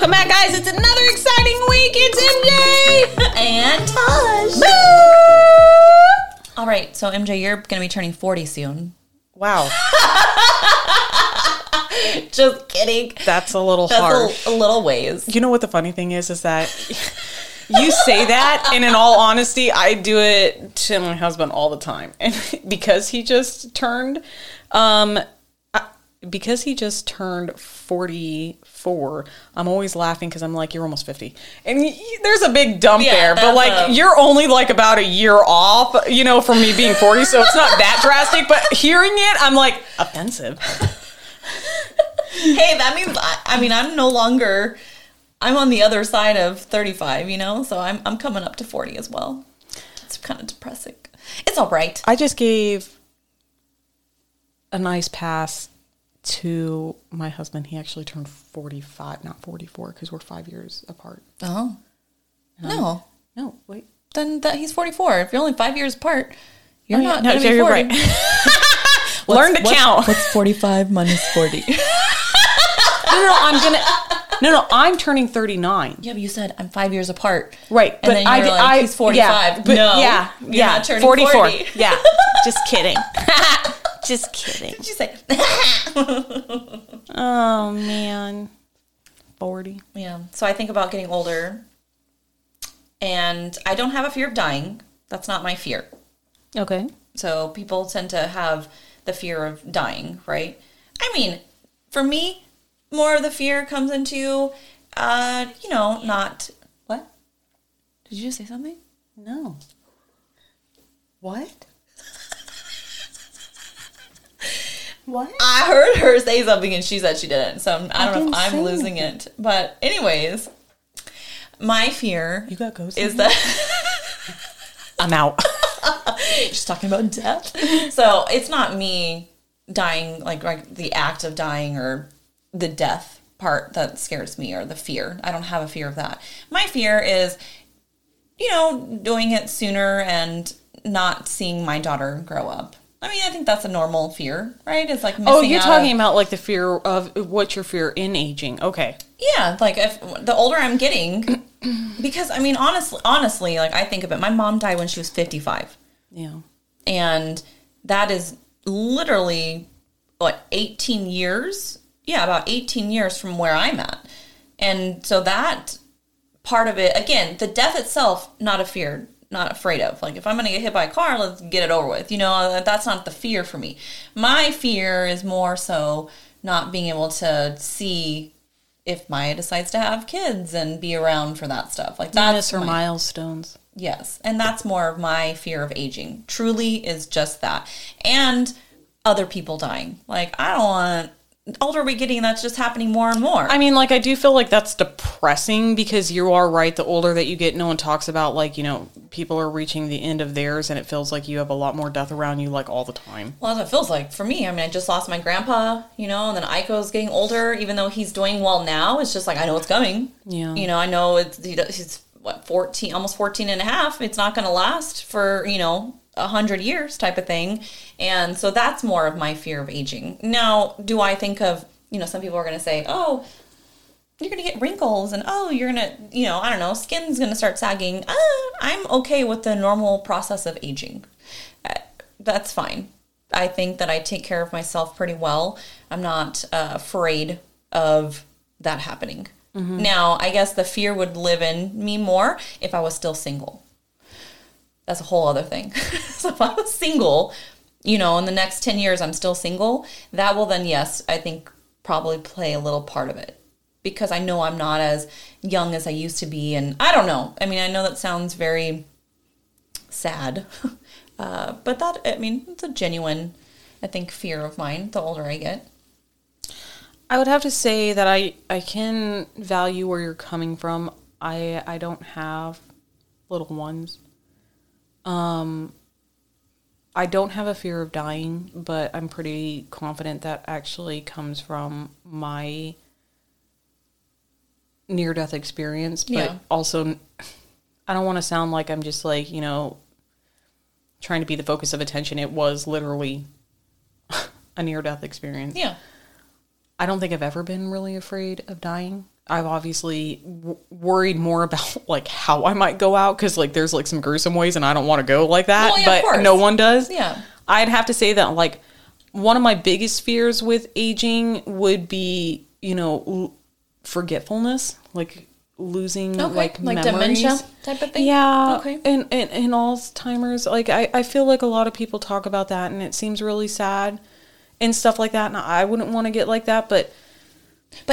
Welcome back, guys. It's another exciting week. It's MJ and Tosh. Boo! All right, so MJ, you're going to be turning 40 soon. Wow. Just kidding. That's a little harsh. A little ways. You know what the funny thing is that you say that, and in all honesty, I do it to my husband all the time. And because he just turned... because he just turned 44, I'm always laughing because I'm like, you're almost 50. And there's a big dump there, but like, you're only like about a year off, you know, from me being 40, so it's not that drastic. But hearing it, I'm like, offensive. Hey, that means, I mean, I'm no longer, I'm on the other side of 35, you know, so I'm coming up to 40 as well. It's kind of depressing. It's all right. I just gave a nice pass to my husband. He actually turned 45, not 44, because we're 5 years apart. Oh. No, wait. Then he's 44. If you're only 5 years apart, you're not going to be 40. Right. Learn to count. What's 45 minus 40? I'm turning 39. Yeah, but you said I'm 5 years apart. Right. And but then you're like, he's 45. Yeah, but no. Yeah. You're not turning 44. 40. Yeah. Just kidding. Just kidding. Did you say? Oh, man. 40. Yeah. So I think about getting older, and I don't have a fear of dying. That's not my fear. Okay. So people tend to have the fear of dying, right? I mean, for me, more of the fear comes into, not... What? Did you say something? No. What? What? I heard her say something and she said she didn't. So I don't know if I'm losing it. But anyways, my fear is that... I'm out. She's talking about death. So it's not me dying, like the act of dying or the death part that scares me or the fear. I don't have a fear of that. My fear is, doing it sooner and not seeing my daughter grow up. I mean, I think that's a normal fear, right? It's like missing out. Oh, you're talking about like the fear of what's your fear in aging. Okay. Yeah, like if the older I'm getting, because I mean, honestly, like I think of it, my mom died when she was 55. Yeah. And that is literally like 18 years. Yeah, about 18 years from where I'm at. And so that part of it, again, the death itself, not a fear. Not afraid of. Like, if I'm going to get hit by a car, let's get it over with. That's not the fear for me. My fear is more so not being able to see if Maya decides to have kids and be around for that stuff. Like, that's her milestones. Yes. And that's more of my fear of aging. Truly is just that. And other people dying. Like, I don't want... older we're getting, that's just happening more and more. I mean, like, I do feel like that's depressing because you are right. The older that you get, no one talks about, like, people are reaching the end of theirs and it feels like you have a lot more death around you, like, all the time. Well, that's what it feels like for me. I mean, I just lost my grandpa, and then Aiko's getting older, even though he's doing well now. It's just like, I know it's coming. Yeah. I know he's what, 14, almost 14 and a half. It's not going to last for, 100 years type of thing. And so that's more of my fear of aging. Now, do I think of, some people are going to say, oh, you're going to get wrinkles and, oh, you're going to, I don't know, skin's going to start sagging. I'm okay with the normal process of aging. That's fine. I think that I take care of myself pretty well. I'm not afraid of that happening. Mm-hmm. Now, I guess the fear would live in me more if I was still single. That's a whole other thing. So if I was single, in the next 10 years I'm still single, that will then, yes, I think probably play a little part of it. Because I know I'm not as young as I used to be. And I don't know. I mean, I know that sounds very sad. But that, I mean, it's a genuine, I think, fear of mine the older I get. I would have to say that I can value where you're coming from. I don't have little ones. I don't have a fear of dying, but I'm pretty confident that actually comes from my near-death experience. But also, I don't want to sound like I'm just like, trying to be the focus of attention. It was literally a near-death experience. Yeah. I don't think I've ever been really afraid of dying. I've obviously worried more about, like, how I might go out, because, like, there's, like, some gruesome ways and I don't want to go like that. Well, yeah, but no one does. Yeah. I'd have to say that, like, one of my biggest fears with aging would be, you know, forgetfulness. Like, losing, okay, like dementia type of thing. Yeah. Okay. And Alzheimer's. Like, I feel like a lot of people talk about that, and it seems really sad and stuff like that. And I wouldn't want to get like that, but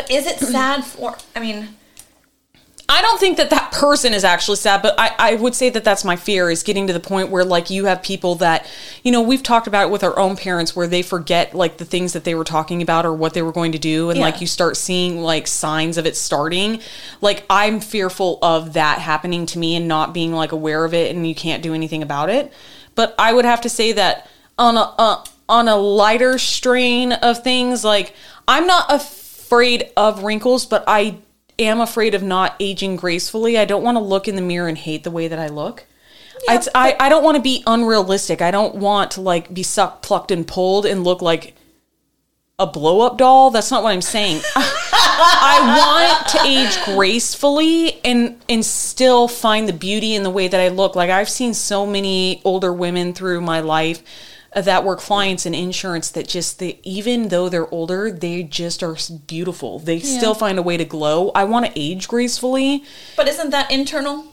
is it sad for, I mean, I don't think that person is actually sad, but I would say that that's my fear, is getting to the point where, like, you have people that, you know, we've talked about it with our own parents, where they forget, like, the things that they were talking about or what they were going to do. And, yeah, like, you start seeing, like, signs of it starting. Like, I'm fearful of that happening to me and not being, like, aware of it, and you can't do anything about it. But I would have to say that on a lighter strain of things, like, I'm not afraid of wrinkles, but I am afraid of not aging gracefully. I don't want to look in the mirror and hate the way that I look. Yeah, I don't want to be unrealistic. I don't want to, like, be sucked, plucked, and pulled and look like a blow-up doll. That's not what I'm saying. I want to age gracefully and still find the beauty in the way that I look. Like, I've seen so many older women through my life that were clients in insurance that just, even though they're older, they just are beautiful. They still find a way to glow. I want to age gracefully. But isn't that internal?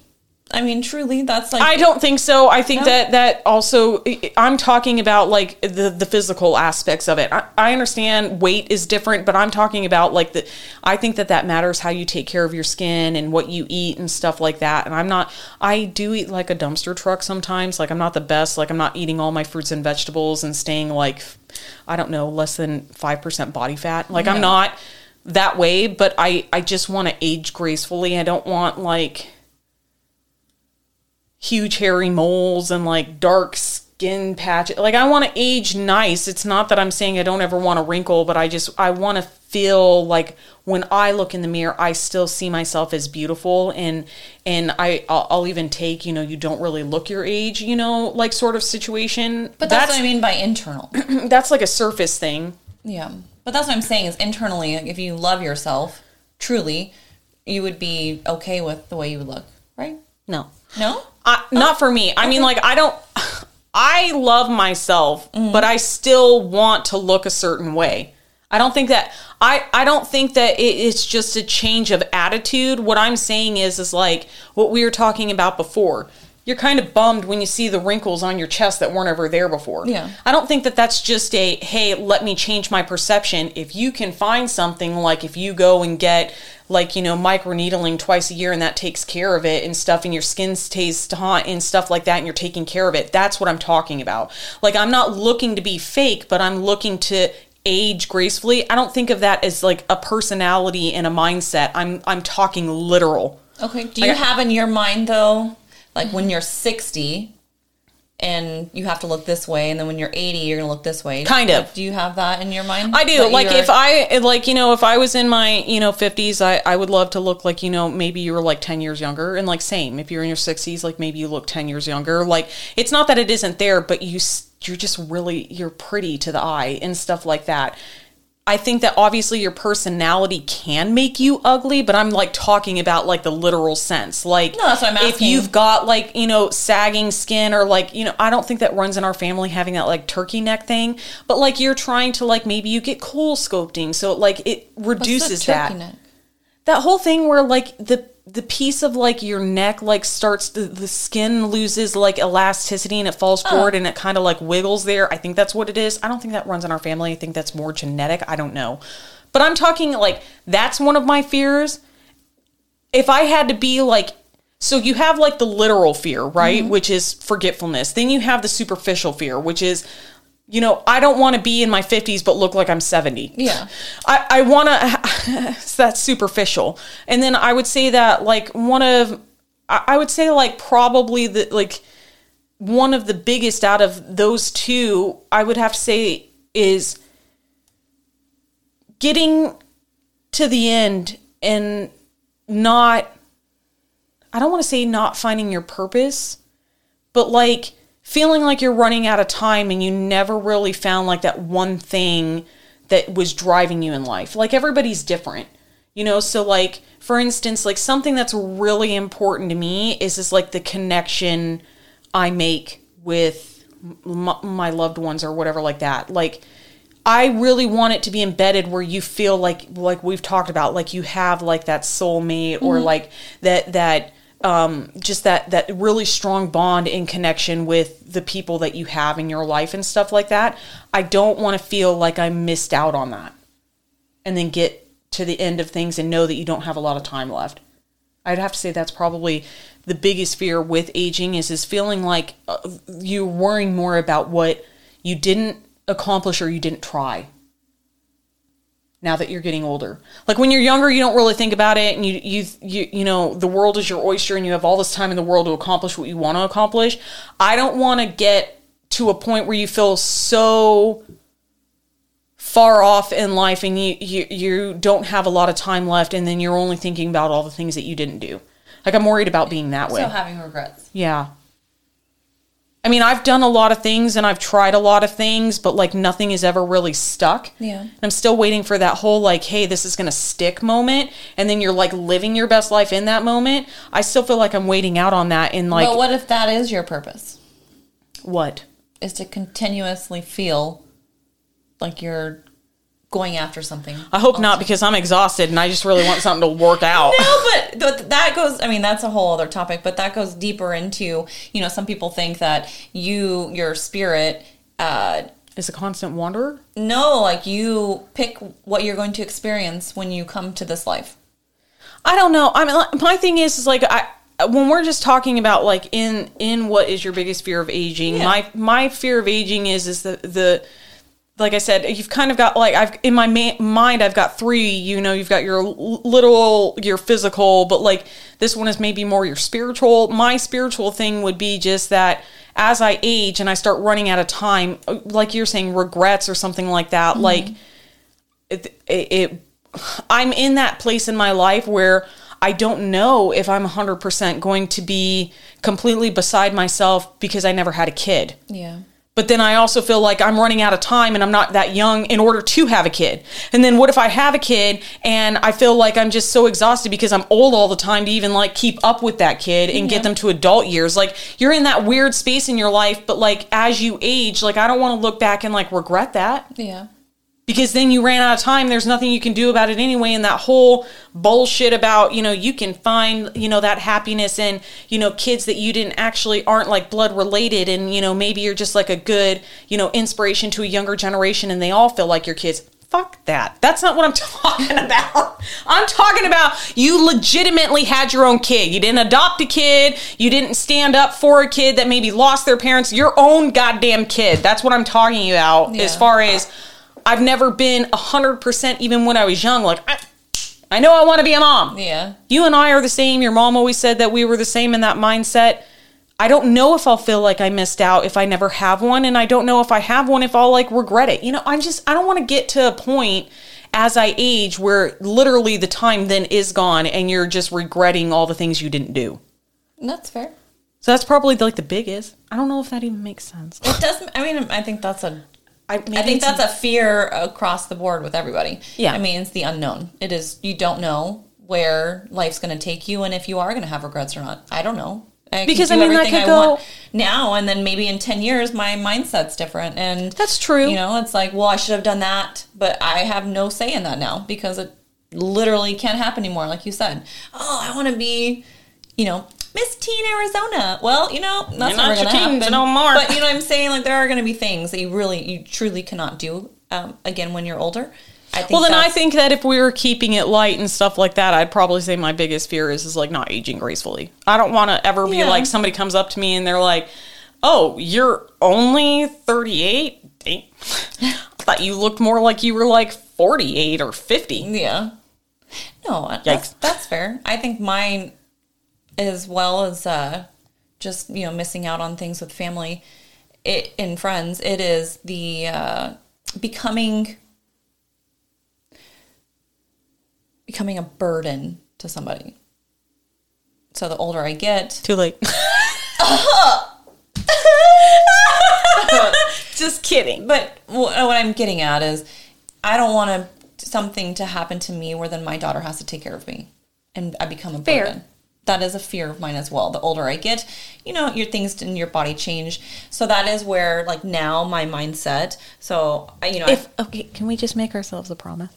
I mean, truly, that's like... I don't think so. I think that also... I'm talking about, like, the physical aspects of it. I understand weight is different, but I'm talking about, like, the... I think that matters, how you take care of your skin and what you eat and stuff like that. And I'm not... I do eat like a dumpster truck sometimes. Like, I'm not the best. Like, I'm not eating all my fruits and vegetables and staying, like, I don't know, less than 5% body fat. Like, I'm not that way, but I just want to age gracefully. I don't want, like... huge hairy moles and, like, dark skin patches. Like, I want to age nice. It's not that I'm saying I don't ever want to wrinkle, but I want to feel like when I look in the mirror, I still see myself as beautiful. And I'll even take, you know, you don't really look your age, you know, like, sort of situation. But that's what I mean by internal. That's like a surface thing. Yeah. But that's what I'm saying, is internally, like, if you love yourself, truly, you would be okay with the way you look, right? No? Not for me. I mean, like, I love myself, but I still want to look a certain way. I don't think that, I don't think that it's just a change of attitude. What I'm saying is like what we were talking about before. You're kind of bummed when you see the wrinkles on your chest that weren't ever there before. Yeah. I don't think that that's just a, hey, let me change my perception. If you can find something, like, if you go and get, like, you know, microneedling twice a year and that takes care of it and stuff, and your skin stays taut and stuff like that, and you're taking care of it. That's what I'm talking about. Like, I'm not looking to be fake, but I'm looking to age gracefully. I don't think of that as, like, a personality and a mindset. I'm talking literal. Okay. Do you have in your mind, though... like, when you're 60 and you have to look this way, and then when you're 80, you're going to look this way. Kind of. Like, do you have that in your mind? I do. Like, if I was in my, you know, 50s, I would love to look like, you know, maybe you were, like, 10 years younger. And, like, same. If you're in your 60s, like, maybe you look 10 years younger. Like, it's not that it isn't there, but you're just really, you're pretty to the eye and stuff like that. I think that obviously your personality can make you ugly, but I'm, like, talking about, like, the literal sense. Like, no, that's what I'm asking. If you've got, like, you know, sagging skin, or, like, you know, I don't think that runs in our family, having that, like, turkey neck thing, but, like, you're trying to, like, maybe you get coal sculpting. So, like, it reduces that. What's the turkey neck? That whole thing where, like, the piece of, like, your neck, like, starts, the skin loses, like, elasticity and it falls forward and it kind of, like, wiggles there. I think that's what it is. I don't think that runs in our family. I think that's more genetic. I don't know. But I'm talking, like, that's one of my fears. If I had to be, like, so you have, like, the literal fear, right? Mm-hmm. Which is forgetfulness. Then you have the superficial fear, which is, you know, I don't want to be in my 50s, but look like I'm 70. Yeah. I want to, that's superficial. And then I would say that, like, one of the biggest out of those two, I would have to say, is getting to the end and I don't want to say not finding your purpose, but, like, feeling like you're running out of time and you never really found, like, that one thing that was driving you in life. Like, everybody's different, you know? So, like, for instance, like something that's really important to me is just like the connection I make with my loved ones or whatever like that. Like I really want it to be embedded where you feel like we've talked about, like you have like that soulmate or like that just that really strong bond in connection with the people that you have in your life and stuff like that. I don't want to feel like I missed out on that and then get to the end of things and know that you don't have a lot of time left. I'd have to say that's probably the biggest fear with aging is feeling like you're worrying more about what you didn't accomplish or you didn't try now that you're getting older. Like when you're younger, you don't really think about it and you know, the world is your oyster and you have all this time in the world to accomplish what you want to accomplish. I don't want to get to a point where you feel so far off in life and you don't have a lot of time left and then you're only thinking about all the things that you didn't do. Like I'm worried about being that way. Still having regrets. Yeah. I mean, I've done a lot of things and I've tried a lot of things, but like nothing is ever really stuck. Yeah. I'm still waiting for that whole like, hey, this is going to stick moment. And then you're like living your best life in that moment. I still feel like I'm waiting out on that. And like, but what if that is your purpose? What? Is to continuously feel like you're going after something. I hope not, because I'm exhausted and I just really want something to work out. No, but that goes, I mean, that's a whole other topic, but that goes deeper into, you know, some people think that your spirit, is a constant wanderer. No, like you pick what you're going to experience when you come to this life. I don't know. I mean, my thing is like, when we're just talking about like in what is your biggest fear of aging, yeah. My fear of aging is the like I said, you've kind of got like, I've in my mind, I've got three, you know, you've got your literal, your physical, but like this one is maybe more your spiritual. My spiritual thing would be just that as I age and I start running out of time, like you're saying, regrets or something like that. Mm-hmm. Like I'm in that place in my life where I don't know if I'm 100% going to be completely beside myself because I never had a kid. Yeah. But then I also feel like I'm running out of time and I'm not that young in order to have a kid. And then what if I have a kid and I feel like I'm just so exhausted because I'm old all the time to even like keep up with that kid and get them to adult years. Like you're in that weird space in your life, but like as you age, like I don't want to look back and like regret that. Yeah. Because then you ran out of time. There's nothing you can do about it anyway. And that whole bullshit about, you know, you can find, you know, that happiness in, you know, kids that you didn't actually aren't like blood related. And, you know, maybe you're just like a good, you know, inspiration to a younger generation and they all feel like your kids. Fuck that. That's not what I'm talking about. I'm talking about you legitimately had your own kid. You didn't adopt a kid. You didn't stand up for a kid that maybe lost their parents. Your own goddamn kid. That's what I'm talking about as far as... I've never been 100% even when I was young. Like, I know I want to be a mom. Yeah. You and I are the same. Your mom always said that we were the same in that mindset. I don't know if I'll feel like I missed out if I never have one. And I don't know if I have one, if I'll like regret it. You know, I don't want to get to a point as I age where literally the time then is gone and you're just regretting all the things you didn't do. That's fair. So that's probably like the biggest. I don't know if that even makes sense. It doesn't. I mean, I think that's I think that's a fear across the board with everybody. Yeah. I mean, it's the unknown. It is, you don't know where life's going to take you and if you are going to have regrets or not. I don't know. I could do everything I want now, and then maybe in 10 years, my mindset's different. And that's true. You know, it's like, well, I should have done that, but I have no say in that now because it literally can't happen anymore. Like you said, oh, I want to be, you know, Miss Teen Arizona. Well, you know, that's not going to happen. No more. But you know what I'm saying? Like, there are going to be things that you truly cannot do, again, when you're older. I think that if we were keeping it light and stuff like that, I'd probably say my biggest fear is like not aging gracefully. I don't want to ever be like somebody comes up to me and they're like, oh, you're only 38? I thought you looked more like you were like 48 or 50. Yeah. No, that's fair. I think mine... as well as just, you know, missing out on things with family and friends. It is the becoming a burden to somebody. So the older I get... Too late. Just kidding. But what I'm getting at is I don't want something to happen to me where then my daughter has to take care of me. and I become a burden. That is a fear of mine as well. The older I get, you know, your things in your body change. So that is where, like, now my mindset. So, you know. Okay, can we just make ourselves a promise?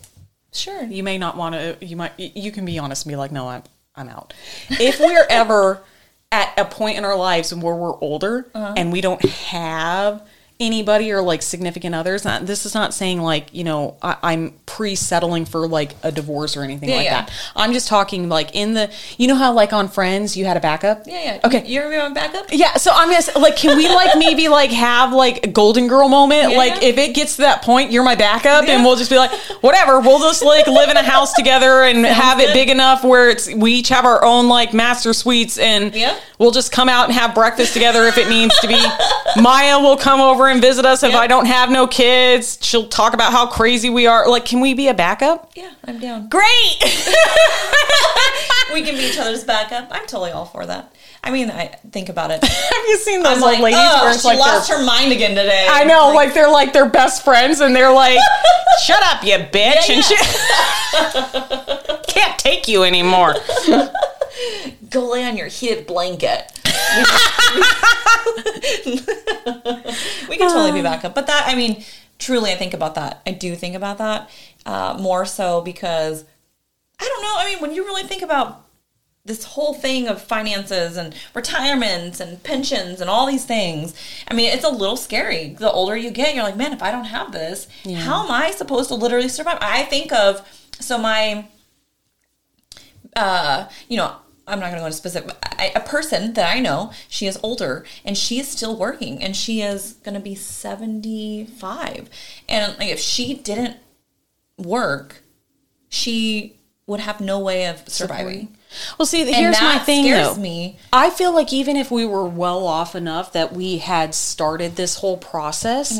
Sure. You may not want to, you can be honest and be like, no, I'm out. If we're ever at a point in our lives where we're older and we don't have anybody or, like, significant others, this is not saying, like, you know, I'm pre-settling for, like, a divorce or anything that. I'm just talking, like, in the, you know how, like, on Friends, you had a backup? Yeah. Okay. You remember my backup? Yeah, so I'm just, like, can we, like, maybe, like, have, like, a Golden Girl moment? Yeah. Like, if it gets to that point, you're my backup, and we'll just be like, whatever, we'll just, like, live in a house together and have it big enough where we each have our own, like, master suites, and we'll just come out and have breakfast together if it needs to be. Maya will come over and visit us if I don't have no kids. She'll talk about how crazy we are. Like, can we be a backup? Yeah, I'm down. Great! We can be each other's backup. I'm totally all for that. I mean, I think about it. Have you seen those old ladies where it's like, she lost her mind again today? I know, like they're best friends, and they're like, shut up, you bitch, and she can't take you anymore. Go lay on your heated blanket. We can totally be back up. But that, I mean, truly, I think about that. I do think about that more so because, I don't know, I mean, when you really think about this whole thing of finances and retirements and pensions and all these things, I mean, it's a little scary. The older you get, you're like, man, if I don't have this, how am I supposed to literally survive? I think of, so my, you know, I'm not going to go into specific, but a person that I know, she is older and she is still working and she is going to be 75. And like, if she didn't work, she would have no way of surviving. Well, see, here's my thing, though. Me. I feel like even if we were well off enough that we had started this whole process,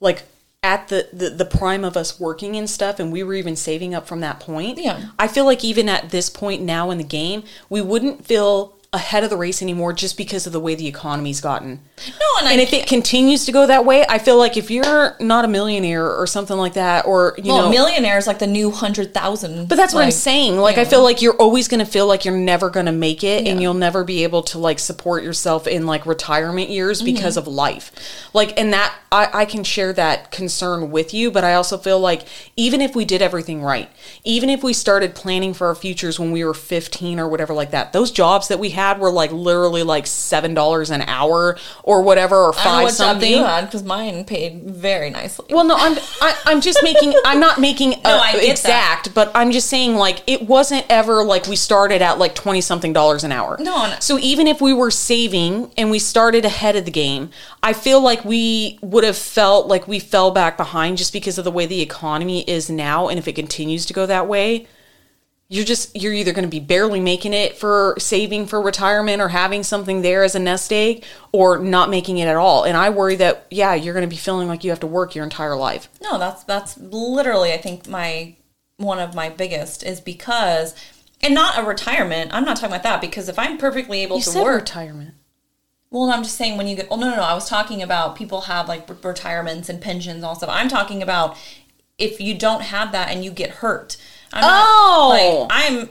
like at the prime of us working and stuff, and we were even saving up from that point, I feel like even at this point now in the game, we wouldn't feel ahead of the race anymore just because of the way the economy's gotten. No, and if it continues to go that way, I feel like if you're not a millionaire or something like that, or you know, millionaire is like the new 100,000. But that's what I'm saying. Like, I feel like you're always going to feel like you're never going to make it, and you'll never be able to, like, support yourself in, like, retirement years because of life. Like, and that I can share that concern with you, but I also feel like even if we did everything right, even if we started planning for our futures when we were 15 or whatever like that, those jobs that we had were like literally like $7 an hour or whatever, or $5 something. You had, because mine paid very nicely. Well, no, I'm just making, I'm not making exact, but I'm just saying, like, it wasn't ever like we started at like $20 something an hour. No. So even if we were saving and we started ahead of the game, I feel like we would have felt like we fell back behind just because of the way the economy is now. And if it continues to go that way, you're either going to be barely making it for saving for retirement or having something there as a nest egg, or not making it at all. And I worry that, you're going to be feeling like you have to work your entire life. No, that's literally, I think one of my biggest is because, and not a retirement. I'm not talking about that, because if I'm perfectly able to work. Retirement. Well, I'm just saying when you get, I was talking about people have like retirements and pensions also. I'm talking about if you don't have that and you get hurt. I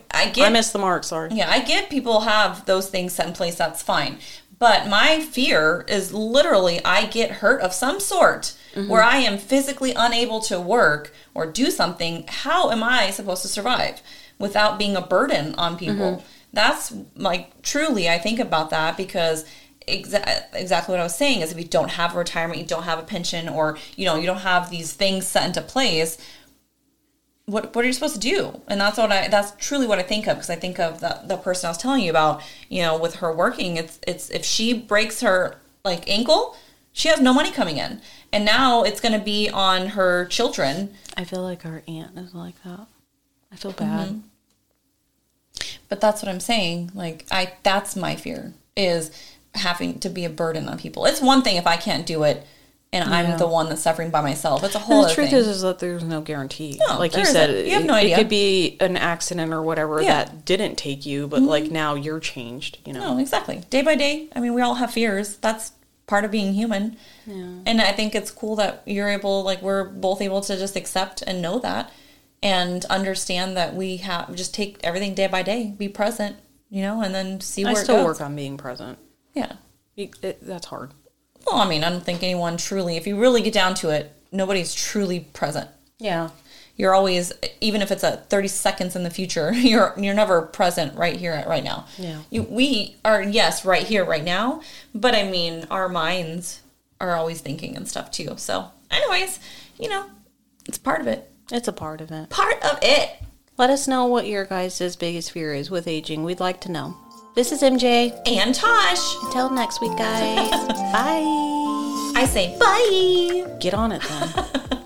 missed the mark, sorry. Yeah, I get people have those things set in place, that's fine. But my fear is literally I get hurt of some sort where I am physically unable to work or do something. How am I supposed to survive without being a burden on people? That's, like, truly, I think about that because exactly what I was saying is if you don't have a retirement, you don't have a pension, or, you don't have these things set into place, What are you supposed to do? And that's that's truly what I think of, because I think of the person I was telling you about, with her working, it's if she breaks her, like, ankle, she has no money coming in. And now it's going to be on her children. I feel like our aunt is like that. I feel bad. But that's what I'm saying. Like, that's my fear, is having to be a burden on people. It's one thing if I can't do it, and I'm the one that's suffering by myself. It's a whole other thing. The truth is that there's no guarantee. No, like you said, you have no idea. It could be an accident or whatever that didn't take you, but like now you're changed, No, exactly. Day by day. I mean, we all have fears. That's part of being human. Yeah. And I think it's cool that we're both able to just accept and know that. and understand that we have, just take everything day by day, be present, you know, and then see where it goes. I still work on being present. Yeah. That's hard. Well, I mean, I don't think anyone truly, if you really get down to it, nobody's truly present. Yeah. You're always, even if it's a 30 seconds in the future, you're never present right here, right now. Yeah. We are, yes, right here, right now. But, I mean, our minds are always thinking and stuff, too. So, anyways, you know, it's part of it. It's a part of it. Part of it. Let us know what your guys' biggest fear is with aging. We'd like to know. This is MJ. And Tosh. Until next week, guys. Bye. I say bye. Get on it, then.